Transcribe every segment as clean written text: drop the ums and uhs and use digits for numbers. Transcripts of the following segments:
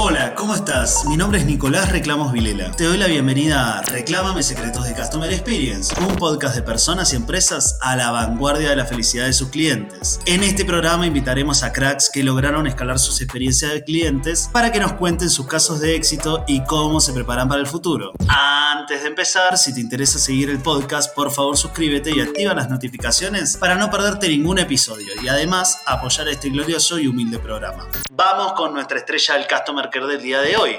Hola, ¿cómo estás? Mi nombre es Nicolás Reclamos Vilela. Te doy la bienvenida a Reclámame Secretos de Customer Experience, un podcast de personas y empresas a la vanguardia de la felicidad de sus clientes. En este programa invitaremos a cracks que lograron escalar sus experiencias de clientes para que nos cuenten sus casos de éxito y cómo se preparan para el futuro. Antes de empezar, si te interesa seguir el podcast, por favor suscríbete y activa las notificaciones para no perderte ningún episodio y además apoyar a este glorioso y humilde programa. Vamos con nuestra estrella del Customer del día de hoy.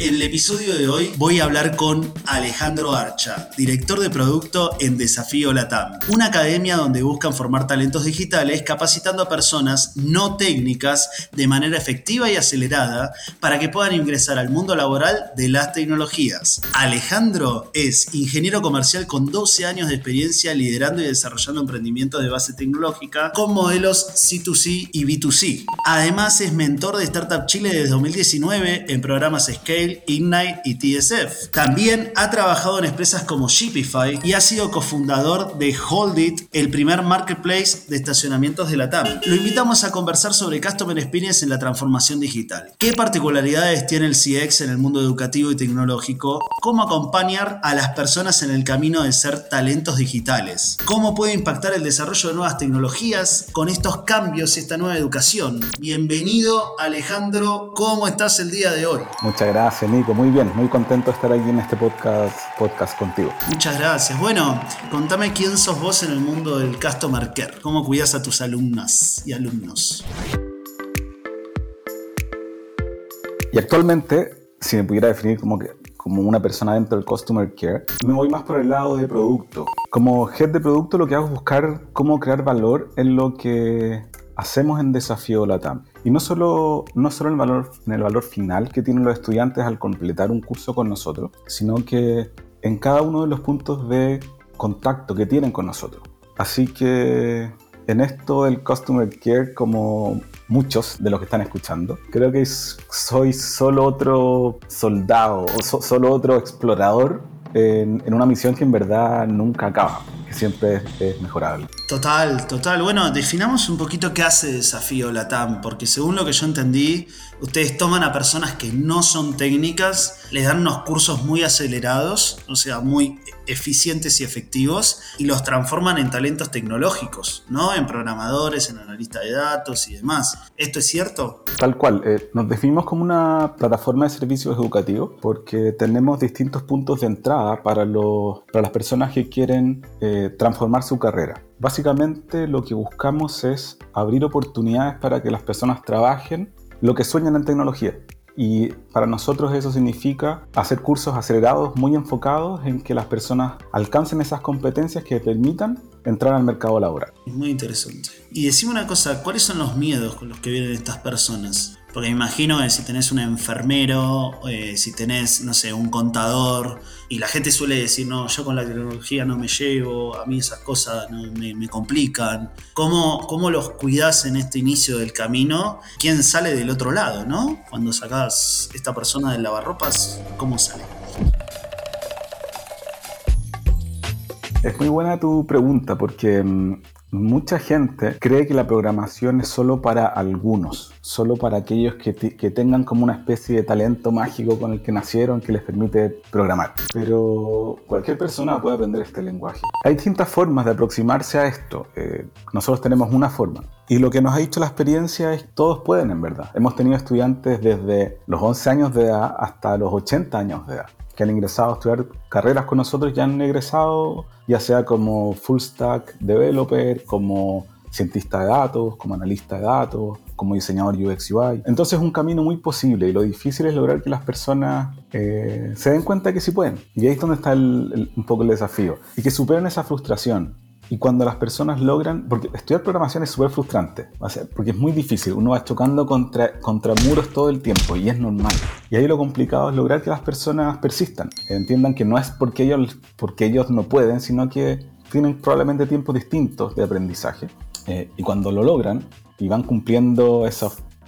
En el episodio de hoy voy a hablar con Alejandro Harcha, director de producto en Desafío LATAM, una academia donde buscan formar talentos digitales capacitando a personas no técnicas de manera efectiva y acelerada para que puedan ingresar al mundo laboral de las tecnologías. Alejandro es ingeniero comercial con 12 años de experiencia liderando y desarrollando emprendimientos de base tecnológica con modelos C2C y B2C. Además es mentor de Startup Chile desde 2019 en programas Scale, Ignite y TSF. También ha trabajado en empresas como Shippify y ha sido cofundador de Holdit, el primer marketplace de estacionamientos de LATAM. Lo invitamos a conversar sobre Customer Experience en la transformación digital. ¿Qué particularidades tiene el CX en el mundo educativo y tecnológico? ¿Cómo acompañar a las personas en el camino de ser talentos digitales? ¿Cómo puede impactar el desarrollo de nuevas tecnologías con estos cambios y esta nueva educación? Bienvenido, Alejandro. ¿Cómo estás el día de hoy? Muchas gracias. Nico, muy bien, muy contento de estar aquí en este podcast contigo. Muchas gracias. Bueno, contame quién sos vos en el mundo del Customer Care. ¿Cómo cuidás a tus alumnas y alumnos? Y actualmente, si me pudiera definir como una persona dentro del Customer Care, me voy más por el lado de producto. Como head de producto, lo que hago es buscar cómo crear valor en lo que hacemos en Desafío LATAM. Y no solo en el valor final que tienen los estudiantes al completar un curso con nosotros, sino que en cada uno de los puntos de contacto que tienen con nosotros. Así que en esto del Customer Care, como muchos de los que están escuchando, creo que soy solo otro soldado o solo otro explorador en una misión que en verdad nunca acaba, que siempre es mejorable. Total. Bueno, definamos un poquito qué hace Desafío LATAM, porque según lo que yo entendí, ustedes toman a personas que no son técnicas, les dan unos cursos muy acelerados, o sea, muy eficientes y efectivos, y los transforman en talentos tecnológicos, ¿no? En programadores, en analistas de datos y demás. ¿Esto es cierto? Tal cual. Nos definimos como una plataforma de servicios educativos porque tenemos distintos puntos de entrada para las personas que quieren transformar su carrera. Básicamente lo que buscamos es abrir oportunidades para que las personas trabajen lo que sueñan en tecnología. Y para nosotros eso significa hacer cursos acelerados muy enfocados en que las personas alcancen esas competencias que permitan entrar al mercado laboral. Muy interesante. Y decime una cosa, ¿cuáles son los miedos con los que vienen estas personas? Porque me imagino que si tenés un enfermero, si tenés, no sé, un contador, y la gente suele decir, no, yo con la tecnología no me llevo, a mí esas cosas no, me complican. ¿Cómo los cuidás en este inicio del camino? ¿Quién sale del otro lado, no? Cuando sacás esta persona del lavarropas, ¿cómo sale? Es muy buena tu pregunta porque mucha gente cree que la programación es solo para algunos, solo para aquellos que tengan como una especie de talento mágico con el que nacieron que les permite programar. Pero cualquier persona puede aprender este lenguaje. Hay distintas formas de aproximarse a esto. Nosotros tenemos una forma. Y lo que nos ha dicho la experiencia es que todos pueden, en verdad. Hemos tenido estudiantes desde los 11 años de edad hasta los 80 años de edad que han ingresado a estudiar carreras con nosotros y han egresado ya sea como full stack developer, como cientista de datos, como analista de datos, como diseñador UX UI. Entonces es un camino muy posible y lo difícil es lograr que las personas se den cuenta que sí pueden. Y ahí es donde está un poco el desafío. Y que superen esa frustración. Y cuando las personas logran, porque estudiar programación es súper frustrante, porque es muy difícil, uno va chocando contra muros todo el tiempo y es normal. Y ahí lo complicado es lograr que las personas persistan, entiendan que no es porque ellos no pueden, sino que tienen probablemente tiempos distintos de aprendizaje. Y cuando lo logran y van cumpliendo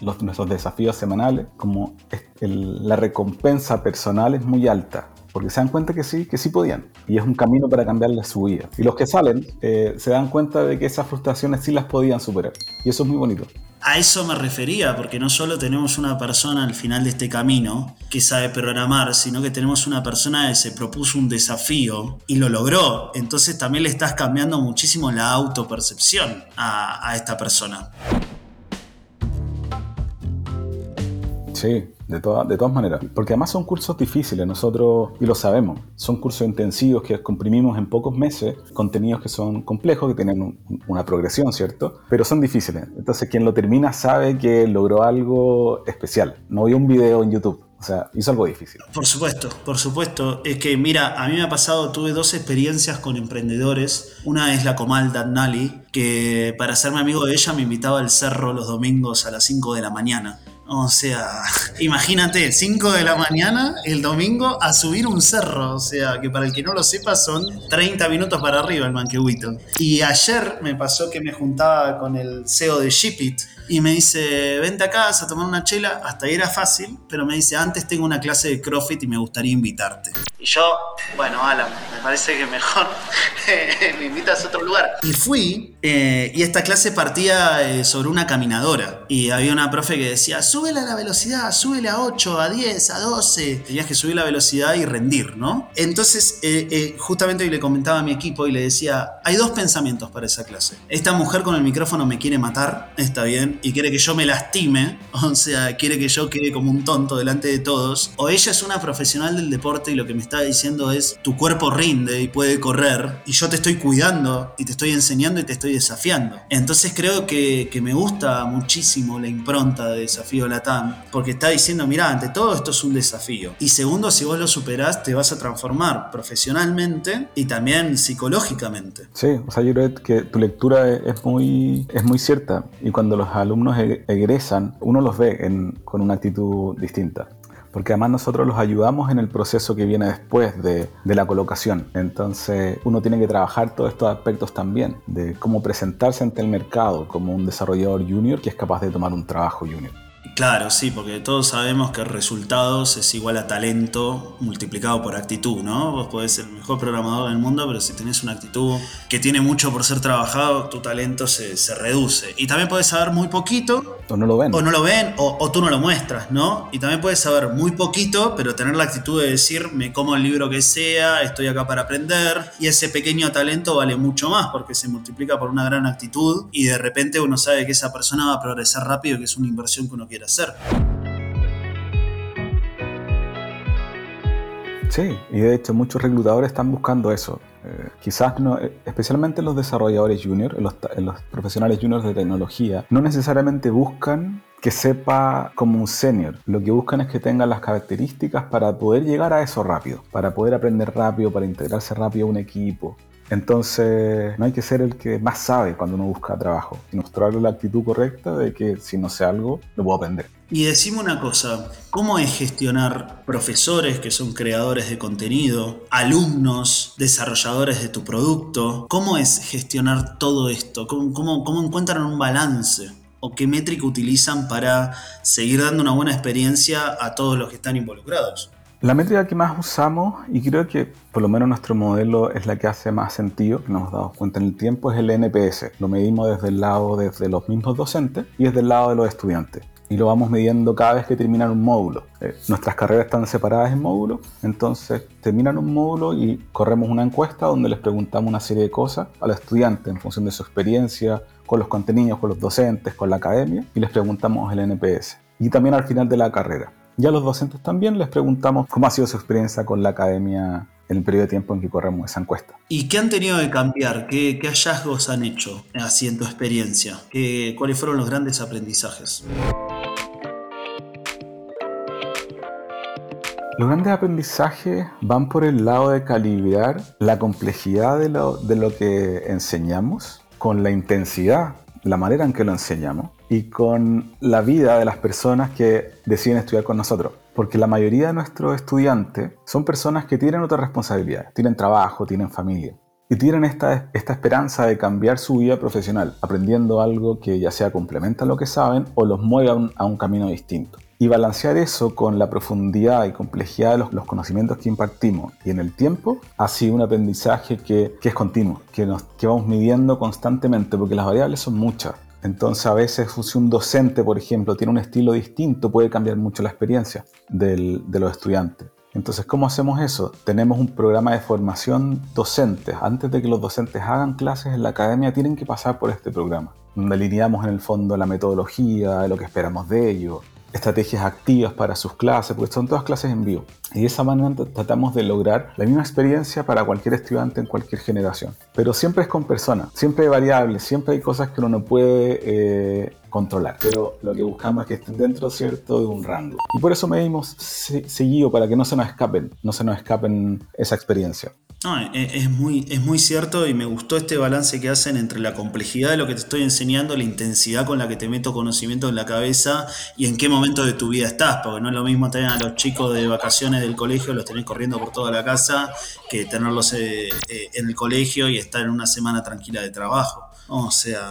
nuestros desafíos semanales, como la recompensa personal es muy alta. Porque se dan cuenta que sí podían. Y es un camino para cambiarle su vida. Y los que salen se dan cuenta de que esas frustraciones sí las podían superar. Y eso es muy bonito. A eso me refería, porque no solo tenemos una persona al final de este camino que sabe programar, sino que tenemos una persona que se propuso un desafío y lo logró. Entonces también le estás cambiando muchísimo la autopercepción a esta persona. Sí, de todas maneras. Porque además son cursos difíciles, nosotros, y lo sabemos, son cursos intensivos que comprimimos en pocos meses, contenidos que son complejos, que tienen una progresión, ¿cierto? Pero son difíciles. Entonces, quien lo termina sabe que logró algo especial. No vio un video en YouTube. O sea, hizo algo difícil. Por supuesto. Es que, mira, a mí me ha pasado, tuve dos experiencias con emprendedores. Una es la Comal Dadnali, que para hacerme amigo de ella me invitaba al cerro los domingos a las 5 de la mañana. O sea, imagínate, 5 de la mañana el domingo a subir un cerro. O sea, que para el que no lo sepa son 30 minutos para arriba el Manquehuito. Y ayer me pasó que me juntaba con el CEO de Shippit y me dice, vente a casa a tomar una chela. Hasta ahí era fácil, pero me dice, antes tengo una clase de CrossFit y me gustaría invitarte. Y yo, bueno, Alan, me parece que mejor me invitas a otro lugar. Y fui, y esta clase partía sobre una caminadora. Y había una profe que decía, súbele a la velocidad, súbele a 8, a 10, a 12. Tenías que subir la velocidad y rendir, ¿no? Entonces, justamente hoy le comentaba a mi equipo y le decía, hay dos pensamientos para esa clase. Esta mujer con el micrófono me quiere matar, está bien, y quiere que yo me lastime, o sea, quiere que yo quede como un tonto delante de todos. O ella es una profesional del deporte y lo que me está diciendo es, tu cuerpo rinde y puede correr, y yo te estoy cuidando, y te estoy enseñando y te estoy desafiando. Entonces creo que me gusta muchísimo la impronta de Desafío LATAM, porque está diciendo, mirá, ante todo esto es un desafío. Y segundo, si vos lo superás, te vas a transformar profesionalmente y también psicológicamente. Sí, o sea, yo creo que tu lectura es muy cierta, y cuando los alumnos egresan, uno los ve con una actitud distinta. Porque además nosotros los ayudamos en el proceso que viene después de la colocación. Entonces uno tiene que trabajar todos estos aspectos también, de cómo presentarse ante el mercado como un desarrollador junior que es capaz de tomar un trabajo junior. Claro, sí, porque todos sabemos que resultados es igual a talento multiplicado por actitud, ¿no? Vos podés ser el mejor programador del mundo, pero si tenés una actitud que tiene mucho por ser trabajado, tu talento se reduce. Y también podés saber muy poquito. O no lo ven, o tú no lo muestras, ¿no? Y también podés saber muy poquito, pero tener la actitud de decir, me como el libro que sea, estoy acá para aprender. Y ese pequeño talento vale mucho más porque se multiplica por una gran actitud y de repente uno sabe que esa persona va a progresar rápido, que es una inversión que uno quiere hacer. Sí, y de hecho muchos reclutadores están buscando eso. Quizás no, especialmente los desarrolladores junior, los profesionales juniors de tecnología, no necesariamente buscan que sepa como un senior. Lo que buscan es que tengan las características para poder llegar a eso rápido, para poder aprender rápido, para integrarse rápido a un equipo. Entonces, no hay que ser el que más sabe cuando uno busca trabajo, sino mostrarle la actitud correcta de que si no sé algo, lo puedo aprender. Y decime una cosa, ¿cómo es gestionar profesores que son creadores de contenido, alumnos, desarrolladores de tu producto? ¿Cómo es gestionar todo esto? ¿Cómo encuentran un balance? ¿O qué métrica utilizan para seguir dando una buena experiencia a todos los que están involucrados? La métrica que más usamos, y creo que por lo menos nuestro modelo es la que hace más sentido, que nos hemos dado cuenta en el tiempo, es el NPS. Lo medimos desde los mismos docentes y desde el lado de los estudiantes. Y lo vamos midiendo cada vez que terminan un módulo. Nuestras carreras están separadas en módulos, entonces terminan un módulo y corremos una encuesta donde les preguntamos una serie de cosas a los estudiantes en función de su experiencia, con los contenidos, con los docentes, con la academia, y les preguntamos el NPS. Y también al final de la carrera. Y a los docentes también les preguntamos cómo ha sido su experiencia con la academia en el periodo de tiempo en que corremos esa encuesta. ¿Y qué han tenido que cambiar? ¿Qué hallazgos han hecho así en tu experiencia? ¿Cuáles fueron los grandes aprendizajes? Los grandes aprendizajes van por el lado de calibrar la complejidad de lo que enseñamos con la intensidad, la manera en que lo enseñamos, y con la vida de las personas que deciden estudiar con nosotros. Porque la mayoría de nuestros estudiantes son personas que tienen otras responsabilidades, tienen trabajo, tienen familia, y tienen esta esperanza de cambiar su vida profesional, aprendiendo algo que ya sea complementa lo que saben o los mueve a un camino distinto. Y balancear eso con la profundidad y complejidad de los conocimientos que impartimos y en el tiempo ha sido un aprendizaje que es continuo, que vamos midiendo constantemente porque las variables son muchas. Entonces, a veces, si un docente, por ejemplo, tiene un estilo distinto, puede cambiar mucho la experiencia de los estudiantes. Entonces, ¿cómo hacemos eso? Tenemos un programa de formación docentes. Antes de que los docentes hagan clases en la academia, tienen que pasar por este programa, donde alineamos en el fondo la metodología, lo que esperamos de ellos, estrategias activas para sus clases, porque son todas clases en vivo. Y de esa manera tratamos de lograr la misma experiencia para cualquier estudiante en cualquier generación. Pero siempre es con personas, siempre hay variables, siempre hay cosas que uno no puede controlar. Pero lo que buscamos es que estén dentro, ¿cierto?, de un rango. Y por eso medimos seguido, para que no se nos escapen esa experiencia. No, es muy cierto, y me gustó este balance que hacen entre la complejidad de lo que te estoy enseñando, la intensidad con la que te meto conocimiento en la cabeza y en qué momento de tu vida estás, porque no es lo mismo tener a los chicos de vacaciones del colegio, los tenés corriendo por toda la casa, que tenerlos en el colegio y estar en una semana tranquila de trabajo. O sea,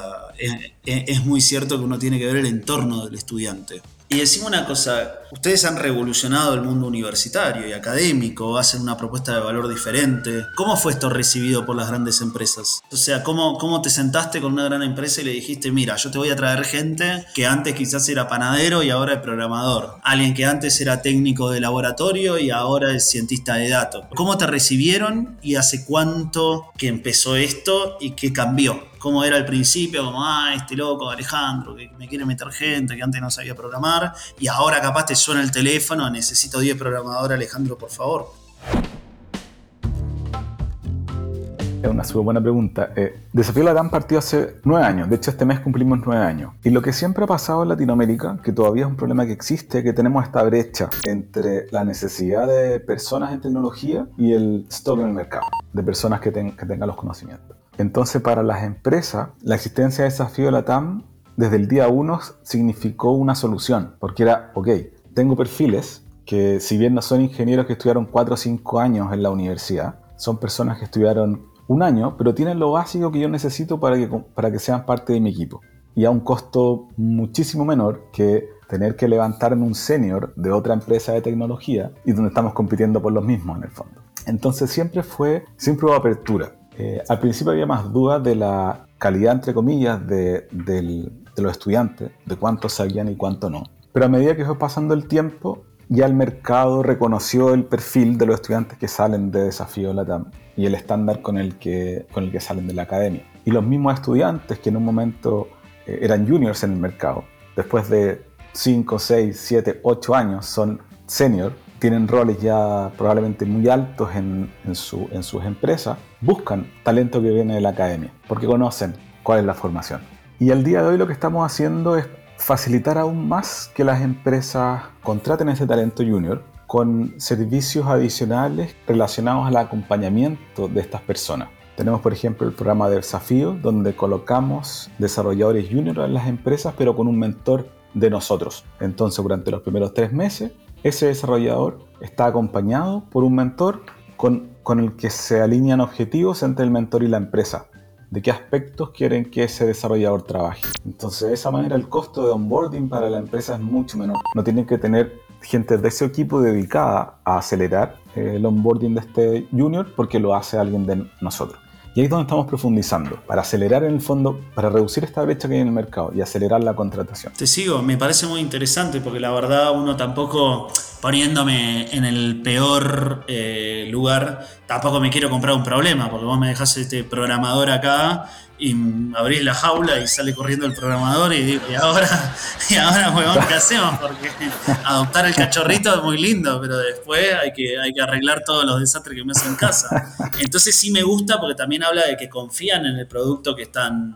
es muy cierto que uno tiene que ver el entorno del estudiante. Y decime una cosa, ustedes han revolucionado el mundo universitario y académico, hacen una propuesta de valor diferente. ¿Cómo fue esto recibido por las grandes empresas? O sea, ¿cómo te sentaste con una gran empresa y le dijiste, mira, yo te voy a traer gente que antes quizás era panadero y ahora es programador? Alguien que antes era técnico de laboratorio y ahora es cientista de datos. ¿Cómo te recibieron y hace cuánto que empezó esto y qué cambió? Cómo era al principio, como, este loco Alejandro, que me quiere meter gente que antes no sabía programar, y ahora capaz te suena el teléfono, necesito 10 programadores, Alejandro, por favor. Es una súper buena pregunta. Desafío LATAM partió hace 9 años, de hecho este mes cumplimos 9 años. Y lo que siempre ha pasado en Latinoamérica, que todavía es un problema que existe, que tenemos esta brecha entre la necesidad de personas en tecnología y el stock en el mercado, de personas que tengan los conocimientos. Entonces, para las empresas, la existencia de Desafío LATAM desde el día 1 significó una solución, porque era, ok, tengo perfiles que, si bien no son ingenieros que estudiaron 4 o 5 años en la universidad, son personas que estudiaron un año, pero tienen lo básico que yo necesito para que sean parte de mi equipo. Y a un costo muchísimo menor que tener que levantarme un senior de otra empresa de tecnología y donde estamos compitiendo por los mismos en el fondo. Entonces, siempre hubo apertura. Al principio había más dudas de la calidad, entre comillas, de los estudiantes, de cuántos sabían y cuánto no. Pero a medida que fue pasando el tiempo, ya el mercado reconoció el perfil de los estudiantes que salen de Desafío LATAM y el estándar con el que salen de la academia. Y los mismos estudiantes que en un momento eran juniors en el mercado, después de 5, 6, 7, 8 años son senior, tienen roles ya probablemente muy altos en sus empresas, buscan talento que viene de la academia, porque conocen cuál es la formación. Y al día de hoy lo que estamos haciendo es facilitar aún más que las empresas contraten ese talento junior con servicios adicionales relacionados al acompañamiento de estas personas. Tenemos, por ejemplo, el programa de Desafío, donde colocamos desarrolladores junior en las empresas, pero con un mentor de nosotros. Entonces, durante los primeros 3 meses, ese desarrollador está acompañado por un mentor con el que se alinean objetivos entre el mentor y la empresa, de qué aspectos quieren que ese desarrollador trabaje. Entonces, de esa manera el costo de onboarding para la empresa es mucho menor. No tienen que tener gente de ese equipo dedicada a acelerar el onboarding de este junior, porque lo hace alguien de nosotros. Y ahí es donde estamos profundizando, para acelerar en el fondo, para reducir esta brecha que hay en el mercado y acelerar la contratación. Te sigo, me parece muy interesante, porque la verdad uno tampoco, poniéndome en el peor lugar, tampoco me quiero comprar un problema, porque vos me dejás este programador acá y abrís la jaula y sale corriendo el programador y digo, y ahora huevón, ¿qué hacemos? Porque adoptar el cachorrito es muy lindo, pero después hay que arreglar todos los desastres que me hacen en casa. Entonces sí me gusta, porque también habla de que confían en el producto que están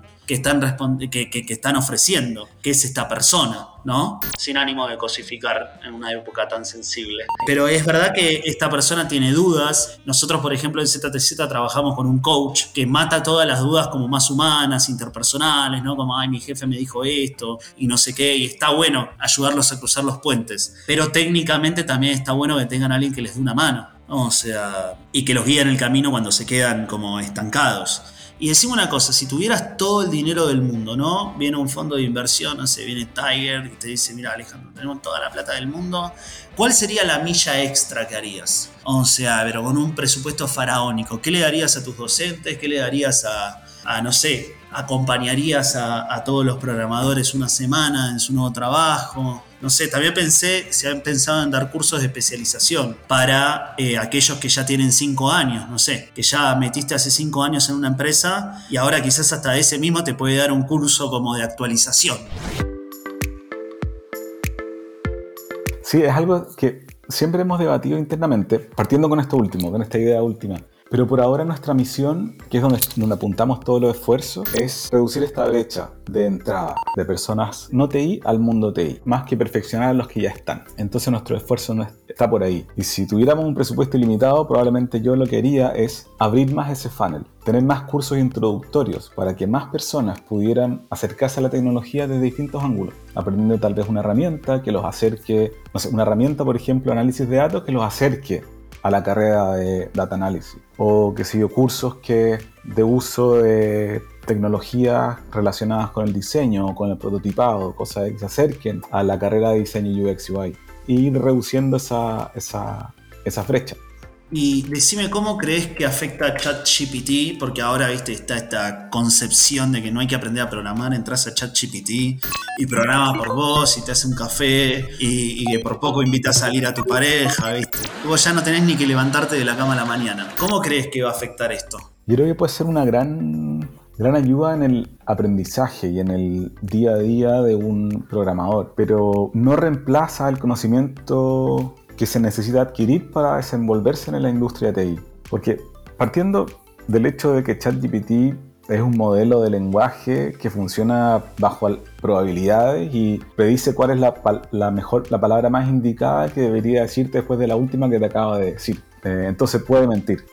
ofreciendo, que es esta persona, ¿no? Sin ánimo de cosificar en una época tan sensible. Pero es verdad que esta persona tiene dudas. Nosotros, por ejemplo, en ZTZ trabajamos con un coach que mata todas las dudas como más humanas, interpersonales, ¿no? Como, mi jefe me dijo esto y no sé qué. Y está bueno ayudarlos a cruzar los puentes. Pero técnicamente también está bueno que tengan a alguien que les dé una mano. O sea, y que los guíe en el camino cuando se quedan como estancados. Y decime una cosa, si tuvieras todo el dinero del mundo, ¿no? Viene un fondo de inversión, no sé, viene Tiger y te dice, mira Alejandro, tenemos toda la plata del mundo, ¿cuál sería la milla extra que harías? O sea, pero con un presupuesto faraónico, ¿qué le darías a tus docentes? ¿Qué le darías a no sé, acompañarías a todos los programadores una semana en su nuevo trabajo. No sé, también se han pensado en dar cursos de especialización para aquellos que ya tienen 5 años, no sé, que ya metiste hace 5 años en una empresa y ahora quizás hasta ese mismo te puede dar un curso como de actualización. Sí, es algo que siempre hemos debatido internamente, partiendo con esto último, con esta idea última. Pero por ahora nuestra misión, que es donde apuntamos todos los esfuerzos, es reducir esta brecha de entrada de personas no TI al mundo TI, más que perfeccionar a los que ya están. Entonces nuestro esfuerzo no está por ahí. Y si tuviéramos un presupuesto ilimitado, probablemente yo lo que haría es abrir más ese funnel, tener más cursos introductorios para que más personas pudieran acercarse a la tecnología desde distintos ángulos, aprendiendo tal vez una herramienta que los acerque, no sé, una herramienta, por ejemplo, análisis de datos que los acerque a la carrera de Data Analysis, o que siguió cursos de uso de tecnologías relacionadas con el diseño o con el prototipado, cosas que se acerquen a la carrera de diseño UX UI, y ir reduciendo esa brecha. Y decime, ¿cómo crees que afecta a ChatGPT? Porque ahora, viste, está esta concepción de que no hay que aprender a programar. Entras a ChatGPT y programa por vos y te hace un café y que por poco invita a salir a tu pareja, viste. Vos ya no tenés ni que levantarte de la cama a la mañana. ¿Cómo crees que va a afectar esto? Yo creo que puede ser una gran ayuda en el aprendizaje y en el día a día de un programador, pero no reemplaza el conocimiento que se necesita adquirir para desenvolverse en la industria TI. Porque partiendo del hecho de que ChatGPT es un modelo de lenguaje que funciona bajo probabilidades y predice cuál es la palabra más indicada que debería decirte después de la última que te acaba de decir. Entonces puede mentir,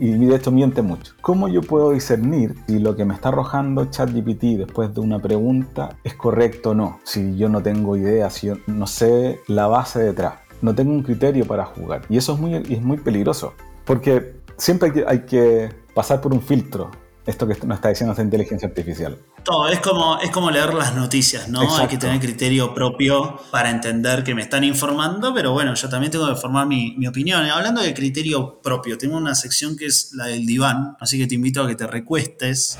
y de hecho miente mucho. ¿Cómo yo puedo discernir si lo que me está arrojando ChatGPT después de una pregunta es correcto o no? Si yo no tengo idea, si yo no sé la base detrás. No tengo un criterio para juzgar. Y eso es muy peligroso. Porque siempre hay que pasar por un filtro. Esto que nos está diciendo esta inteligencia artificial. Todo, es como leer las noticias, ¿no? Exacto. Hay que tener criterio propio para entender que me están informando, pero bueno, yo también tengo que formar mi opinión. Hablando de criterio propio, tengo una sección que es la del diván, así que te invito a que te recuestes.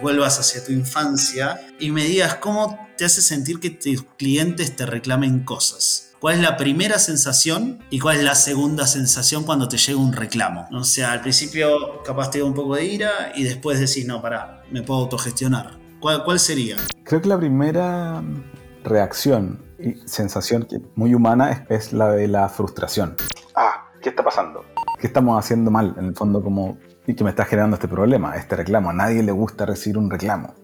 Vuelvas hacia tu infancia y me digas cómo te hace sentir que tus clientes te reclamen cosas. ¿Cuál es la primera sensación y cuál es la segunda sensación cuando te llega un reclamo? O sea, al principio capaz te da un poco de ira y después decís, no, pará, me puedo autogestionar. ¿Cuál sería? Creo que la primera reacción y sensación que muy humana es la de la frustración. ¿Qué está pasando? ¿Qué estamos haciendo mal? En el fondo, como... y que me está generando este problema, este reclamo. A nadie le gusta recibir un reclamo,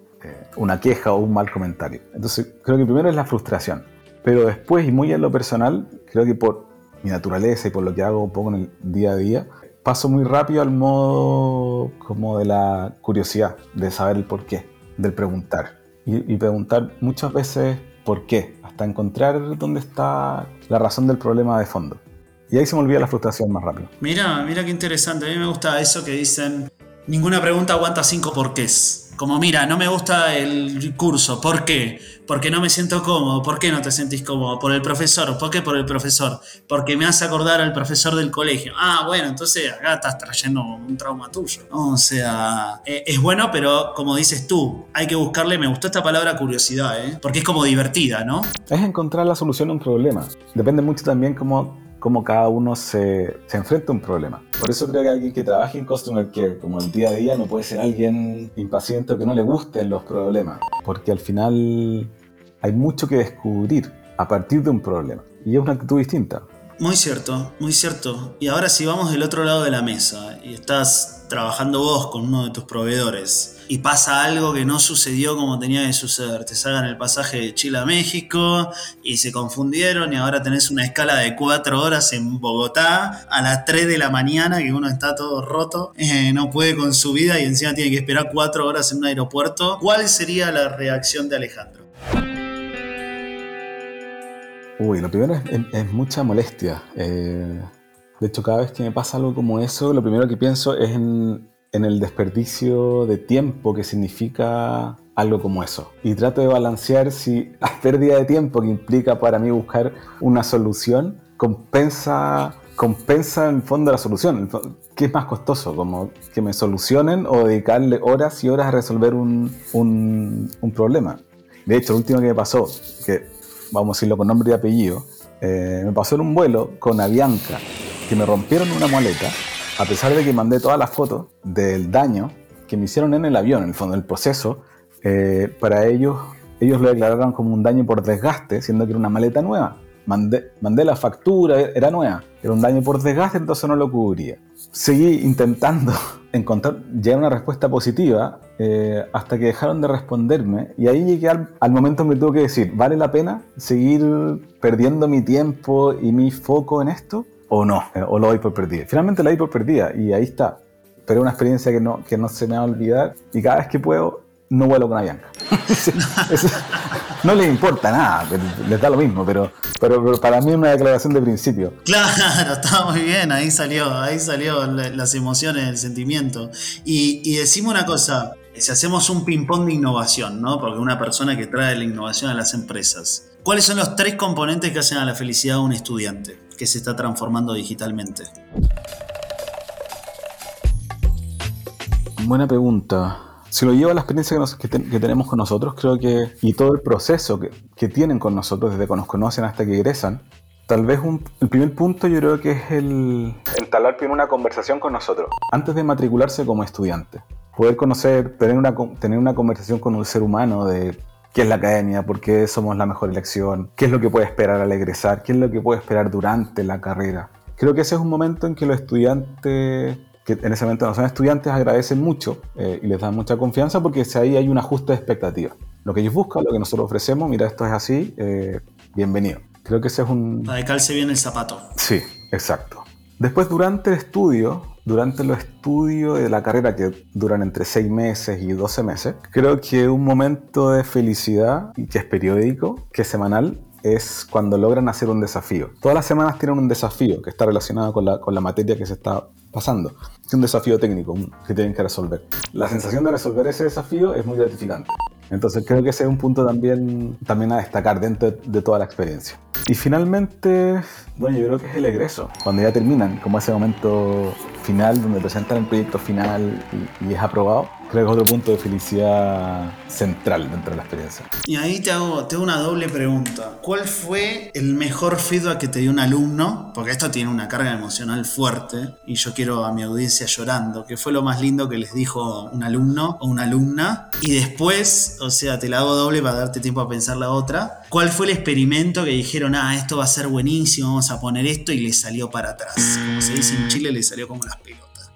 una queja o un mal comentario. Entonces, creo que primero es la frustración. Pero después, y muy en lo personal, creo que por mi naturaleza y por lo que hago un poco en el día a día, paso muy rápido al modo como de la curiosidad, de saber el porqué, del preguntar. Y preguntar muchas veces por qué, hasta encontrar dónde está la razón del problema de fondo. Y ahí se me olvida la frustración más rápido. Mira qué interesante. A mí me gusta eso que dicen, ninguna pregunta aguanta 5 porqués. Como, mira, no me gusta el curso. ¿Por qué? Porque no me siento cómodo. ¿Por qué no te sentís cómodo? Por el profesor. ¿Por qué por el profesor? Porque me hace acordar al profesor del colegio. Bueno, entonces acá estás trayendo un trauma tuyo, ¿no? O sea, es bueno, pero como dices tú, hay que buscarle, me gustó esta palabra curiosidad, porque es como divertida, ¿no? Es encontrar la solución a un problema. Depende mucho también cómo cada uno se enfrenta a un problema. Por eso creo que alguien que trabaje en Customer Care, como el día a día, no puede ser alguien impaciente o que no le gusten los problemas, porque al final hay mucho que descubrir a partir de un problema, y es una actitud distinta. Muy cierto, muy cierto. Y ahora si vamos del otro lado de la mesa, y estás trabajando vos con uno de tus proveedores, y pasa algo que no sucedió como tenía que suceder. Te sacan el pasaje de Chile a México y se confundieron y ahora tenés una escala de 4 horas en Bogotá a las 3 de la mañana que uno está todo roto, no puede con su vida y encima tiene que esperar 4 horas en un aeropuerto. ¿Cuál sería la reacción de Alejandro? Lo primero es mucha molestia. De hecho, cada vez que me pasa algo como eso, lo primero que pienso es en el desperdicio de tiempo que significa algo como eso. Y trato de balancear si la pérdida de tiempo que implica para mí buscar una solución compensa compensa en el fondo la solución. ¿Qué es más costoso? ¿Como que me solucionen o dedicarle horas y horas a resolver un problema? De hecho, lo último que me pasó, que vamos a decirlo con nombre y apellido, me pasó en un vuelo con Avianca, que me rompieron una maleta, a pesar de que mandé todas las fotos del daño que me hicieron en el avión. En el fondo, el proceso, para ellos lo declararon como un daño por desgaste, siendo que era una maleta nueva. Mandé la factura, era nueva, era un daño por desgaste, entonces no lo cubría. Seguí intentando encontrar, llegar a una respuesta positiva, hasta que dejaron de responderme, y ahí llegué al momento en que tuve que decir, ¿vale la pena seguir perdiendo mi tiempo y mi foco en esto? ¿O no? ¿O lo doy por perdida? Finalmente la doy por perdida, y ahí está. Pero es una experiencia que no se me va a olvidar, y cada vez que puedo, no vuelo con Avianca. No les importa nada, les da lo mismo, pero para mí es una declaración de principio. Claro, está muy bien, ahí salió las emociones, el sentimiento. Y decimos una cosa, si hacemos un ping-pong de innovación, ¿no? Porque una persona que trae la innovación a las empresas. ¿Cuáles son los 3 componentes que hacen a la felicidad de un estudiante que se está transformando digitalmente? Buena pregunta. Si lo llevo a la experiencia que tenemos con nosotros, creo que, y todo el proceso que tienen con nosotros desde que nos conocen hasta que egresan, tal vez el primer punto yo creo que es entablar primero una conversación con nosotros, antes de matricularse como estudiante. Poder conocer, tener una conversación con un ser humano de qué es la academia, por qué somos la mejor elección, qué es lo que puede esperar al egresar, qué es lo que puede esperar durante la carrera. Creo que ese es un momento en que los estudiantes, que en ese momento no son estudiantes, agradecen mucho y les dan mucha confianza, porque ahí hay un ajuste de expectativas. Lo que ellos buscan, lo que nosotros ofrecemos, mira, esto es así, bienvenido. Creo que ese es para que calce bien el zapato. Sí, exacto. Después, durante los estudios de la carrera, que duran entre 6 meses y 12 meses, creo que un momento de felicidad, que es periódico, que es semanal, es cuando logran hacer un desafío. Todas las semanas tienen un desafío que está relacionado con la materia que se está pasando. Es un desafío técnico que tienen que resolver. La sensación de resolver ese desafío es muy gratificante. Entonces creo que ese es un punto también a destacar dentro de toda la experiencia. Y finalmente, bueno, yo creo que es el egreso. Cuando ya terminan, como ese momento final donde presentan el proyecto final y es aprobado, creo que es otro punto de felicidad central dentro de la experiencia. Y ahí te hago una doble pregunta. ¿Cuál fue el mejor feedback que te dio un alumno? Porque esto tiene una carga emocional fuerte y yo quiero a mi audiencia llorando. ¿Qué fue lo más lindo que les dijo un alumno o una alumna? Y después, o sea, te la hago doble para darte tiempo a pensar la otra. ¿Cuál fue el experimento que dijeron, esto va a ser buenísimo, vamos a poner esto, y le salió para atrás? Como se dice en Chile, le salió como las pelotas.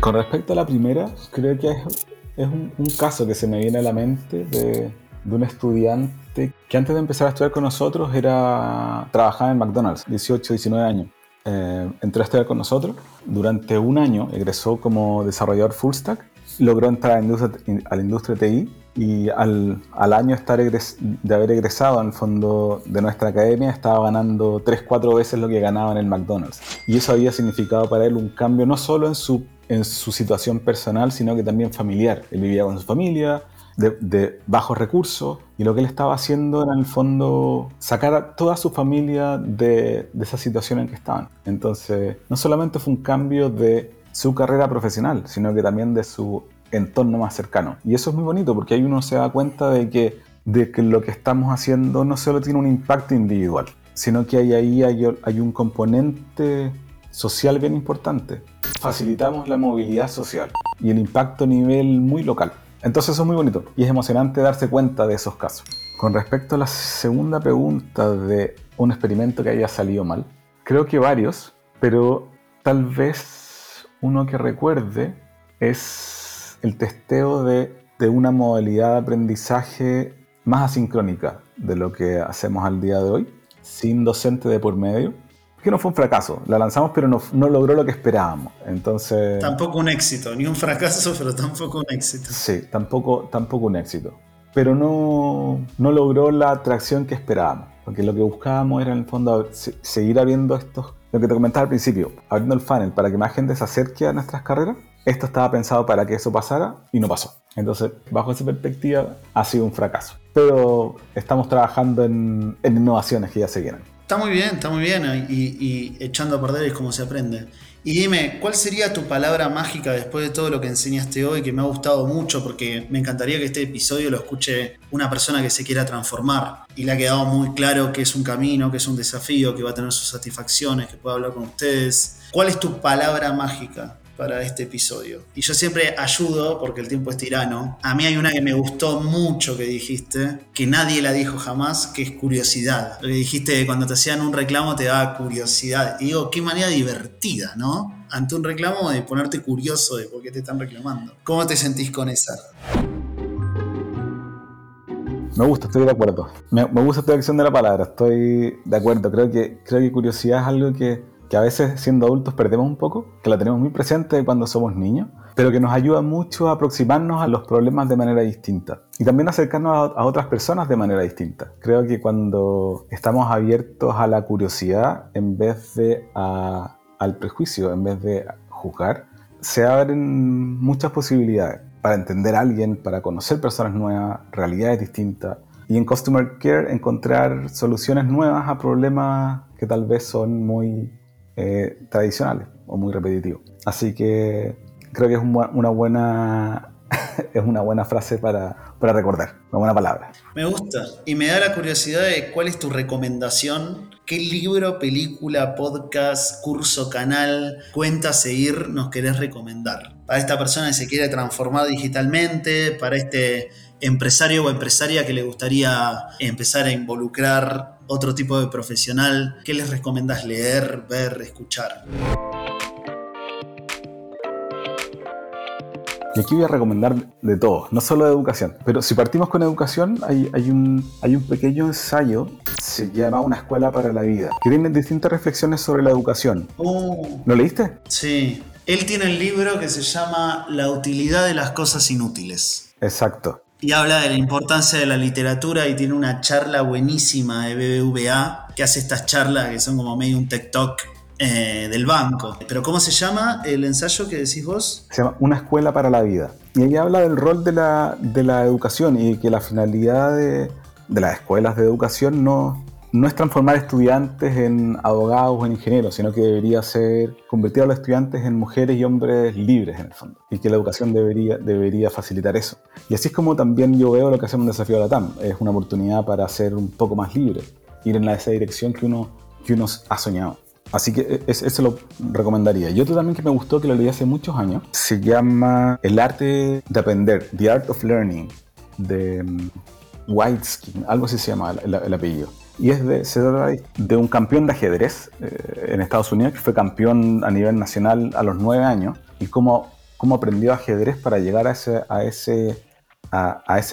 Con respecto a la primera, creo que es un caso que se me viene a la mente de un estudiante que antes de empezar a estudiar con nosotros trabajaba en McDonald's, 18, 19 años. Entró a estudiar con nosotros, durante un año egresó como desarrollador full stack, logró entrar a la industria TI, y al año de haber egresado, en el fondo, de nuestra academia, estaba ganando 3-4 veces lo que ganaba en el McDonald's. Y eso había significado para él un cambio no solo en su situación personal, sino que también familiar. Él vivía con su familia, de bajos recursos, y lo que él estaba haciendo era, en el fondo, sacar a toda su familia de esa situación en que estaban. Entonces, no solamente fue un cambio de su carrera profesional, sino que también de su entorno más cercano. Y eso es muy bonito, porque ahí uno se da cuenta de que lo que estamos haciendo no solo tiene un impacto individual, sino que hay un componente social bien importante. Facilitamos la movilidad social y el impacto a nivel muy local. Entonces eso es muy bonito y es emocionante darse cuenta de esos casos. Con respecto a la segunda pregunta de un experimento que haya salido mal, creo que varios, pero tal vez uno que recuerde es el testeo de una modalidad de aprendizaje más asincrónica de lo que hacemos al día de hoy, sin docente de por medio, que no fue un fracaso. La lanzamos, pero no logró lo que esperábamos. Entonces, tampoco un éxito, ni un fracaso, pero tampoco un éxito. Sí, tampoco un éxito. Pero no logró la atracción que esperábamos, porque lo que buscábamos era, en el fondo, seguir abriendo lo que te comentaba al principio, abriendo el funnel para que más gente se acerque a nuestras carreras, esto estaba pensado para que eso pasara y no pasó. Entonces, bajo esa perspectiva, ha sido un fracaso. Pero estamos trabajando en innovaciones que ya se vienen. Está muy bien, y echando a perder es como se aprende. Y dime, ¿cuál sería tu palabra mágica después de todo lo que enseñaste hoy, que me ha gustado mucho, porque me encantaría que este episodio lo escuche una persona que se quiera transformar y le ha quedado muy claro que es un camino, que es un desafío, que va a tener sus satisfacciones, que pueda hablar con ustedes? ¿Cuál es tu palabra mágica para este episodio? Y yo siempre ayudo, porque el tiempo es tirano. A mí hay una que me gustó mucho que dijiste, que nadie la dijo jamás, que es curiosidad. Lo que dijiste de cuando te hacían un reclamo te daba curiosidad. Y digo, qué manera divertida, ¿no? Ante un reclamo de ponerte curioso de por qué te están reclamando. ¿Cómo te sentís con esa? Me gusta, estoy de acuerdo. Me gusta esta acción de la palabra, estoy de acuerdo. Creo que curiosidad es algo que a veces siendo adultos perdemos un poco, que la tenemos muy presente cuando somos niños, pero que nos ayuda mucho a aproximarnos a los problemas de manera distinta y también acercarnos a otras personas de manera distinta. Creo que cuando estamos abiertos a la curiosidad en vez de al prejuicio, en vez de juzgar, se abren muchas posibilidades para entender a alguien, para conocer personas nuevas, realidades distintas, y en Customer Care encontrar soluciones nuevas a problemas que tal vez son muy tradicionales o muy repetitivos. Así que creo que es una buena frase para recordar, una buena palabra. Me gusta, y me da la curiosidad de cuál es tu recomendación. ¿Qué libro, película, podcast, curso, canal, cuenta a seguir nos querés recomendar? Para esta persona que se quiere transformar digitalmente, para este empresario o empresaria que le gustaría empezar a involucrar otro tipo de profesional, ¿qué les recomendás leer, ver, escuchar? Y aquí voy a recomendar de todo, no solo de educación. Pero si partimos con educación, hay un pequeño ensayo, se llama Una escuela para la vida, que tiene distintas reflexiones sobre la educación. ¿Lo leíste? Sí. Él tiene el libro que se llama La utilidad de las cosas inútiles. Exacto. Y habla de la importancia de la literatura y tiene una charla buenísima de BBVA, que hace estas charlas que son como medio un TED Talk del banco. ¿Pero cómo se llama el ensayo que decís vos? Se llama Una escuela para la vida. Y ahí habla del rol de la educación y que la finalidad de las escuelas de educación no es transformar estudiantes en abogados o en ingenieros, sino que debería ser convertir a los estudiantes en mujeres y hombres libres, en el fondo, y que la educación debería facilitar eso. Y así es como también yo veo lo que hacemos en Desafío LATAM, es una oportunidad para ser un poco más libre, ir en esa dirección que uno ha soñado. Así que eso lo recomendaría. Y otro también que me gustó, que lo leí hace muchos años, se llama El arte de aprender, The Art of Learning, de Waits, algo así se llama el apellido. Y se trata de un campeón de ajedrez en Estados Unidos, que fue campeón a nivel nacional a los 9 años, y cómo aprendió ajedrez para llegar a ese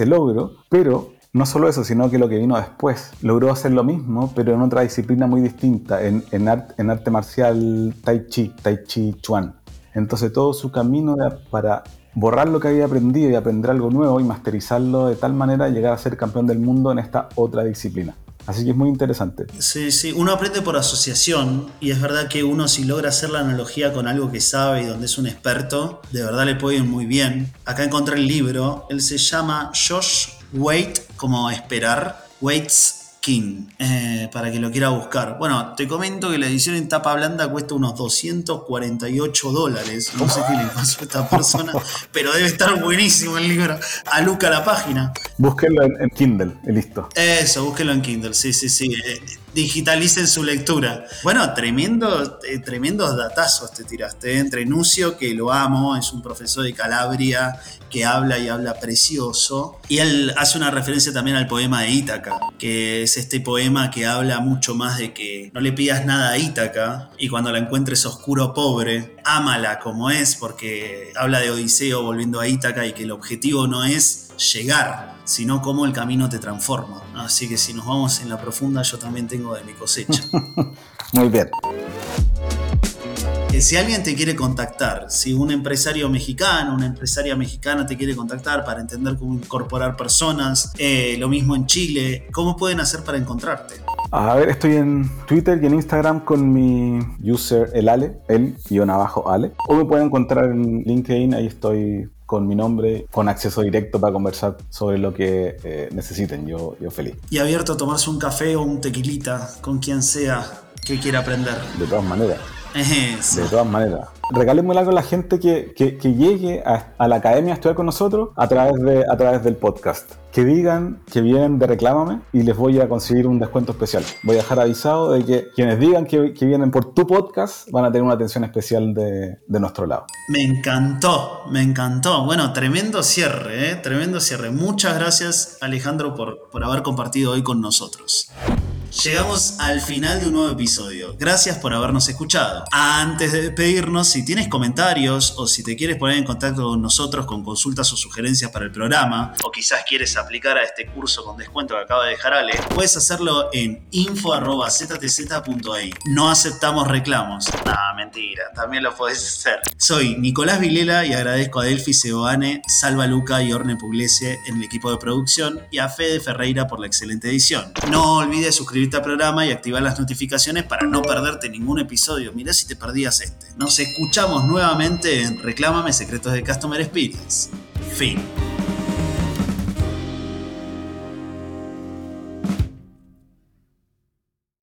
logro. Pero no solo eso, sino que lo que vino después, logró hacer lo mismo, pero en otra disciplina muy distinta, en arte marcial Tai Chi Chuan. Entonces todo su camino para borrar lo que había aprendido y aprender algo nuevo y masterizarlo de tal manera de llegar a ser campeón del mundo en esta otra disciplina. Así que es muy interesante. Sí, sí. Uno aprende por asociación y es verdad que uno, si logra hacer la analogía con algo que sabe y donde es un experto, de verdad le puede ir muy bien. Acá encontré el libro. Él se llama Josh Waits, como esperar, Waits King, para que lo quiera buscar. Bueno, te comento que la edición en tapa blanda cuesta unos $248. No sé qué le pasó a esta persona, pero debe estar buenísimo el libro. A Luca la página. Búsquenlo en Kindle, listo. Eso, búsquenlo en Kindle, sí. Digitalicen su lectura. Bueno, tremendos datazos te tiraste, ¿eh? Entre Nucio, que lo amo, es un profesor de Calabria que habla precioso. Y él hace una referencia también al poema de Ítaca, que es este poema que habla mucho más de que no le pidas nada a Ítaca y cuando la encuentres oscuro pobre, ámala como es, porque habla de Odiseo volviendo a Ítaca y que el objetivo no es llegar, sino cómo el camino te transforma. Así que si nos vamos en la profunda, yo también tengo de mi cosecha. Muy bien. Si alguien te quiere contactar, si un empresario mexicano, una empresaria mexicana te quiere contactar para entender cómo incorporar personas, lo mismo en Chile, ¿cómo pueden hacer para encontrarte? A ver, estoy en Twitter y en Instagram con mi user el_ale. O me pueden encontrar en LinkedIn, ahí estoy con mi nombre, con acceso directo para conversar sobre lo que necesiten, yo feliz. Y abierto a tomarse un café o un tequilita con quien sea que quiera aprender. De todas maneras. Eso. De todas maneras. Regalémosle algo a la gente que llegue a la academia a estudiar con nosotros a través del podcast. Que digan que vienen de Reclámame y les voy a conseguir un descuento especial. Voy a dejar avisado de que quienes digan que vienen por tu podcast van a tener una atención especial de nuestro lado. Me encantó. Bueno, tremendo cierre. Muchas gracias, Alejandro, por haber compartido hoy con nosotros. Llegamos al final de un nuevo episodio. Gracias por habernos escuchado. Antes de despedirnos, si tienes comentarios o si te quieres poner en contacto con nosotros con consultas o sugerencias para el programa, o quizás quieres aplicar a este curso con descuento que acaba de dejar Ale, puedes hacerlo en info@ztz.ai. No aceptamos reclamos. Ah, mentira, también lo podés hacer. Soy Nicolás Vilela y agradezco a Delfi Seoane, Salva Luca y Orne Puglese en el equipo de producción y a Fede Ferreira por la excelente edición. No olvides suscribirte al programa y activar las notificaciones para no perderte ningún episodio. Mirá si te perdías este. Nos escuchamos nuevamente en Reclámame Secretos de Customer Experience. Fin.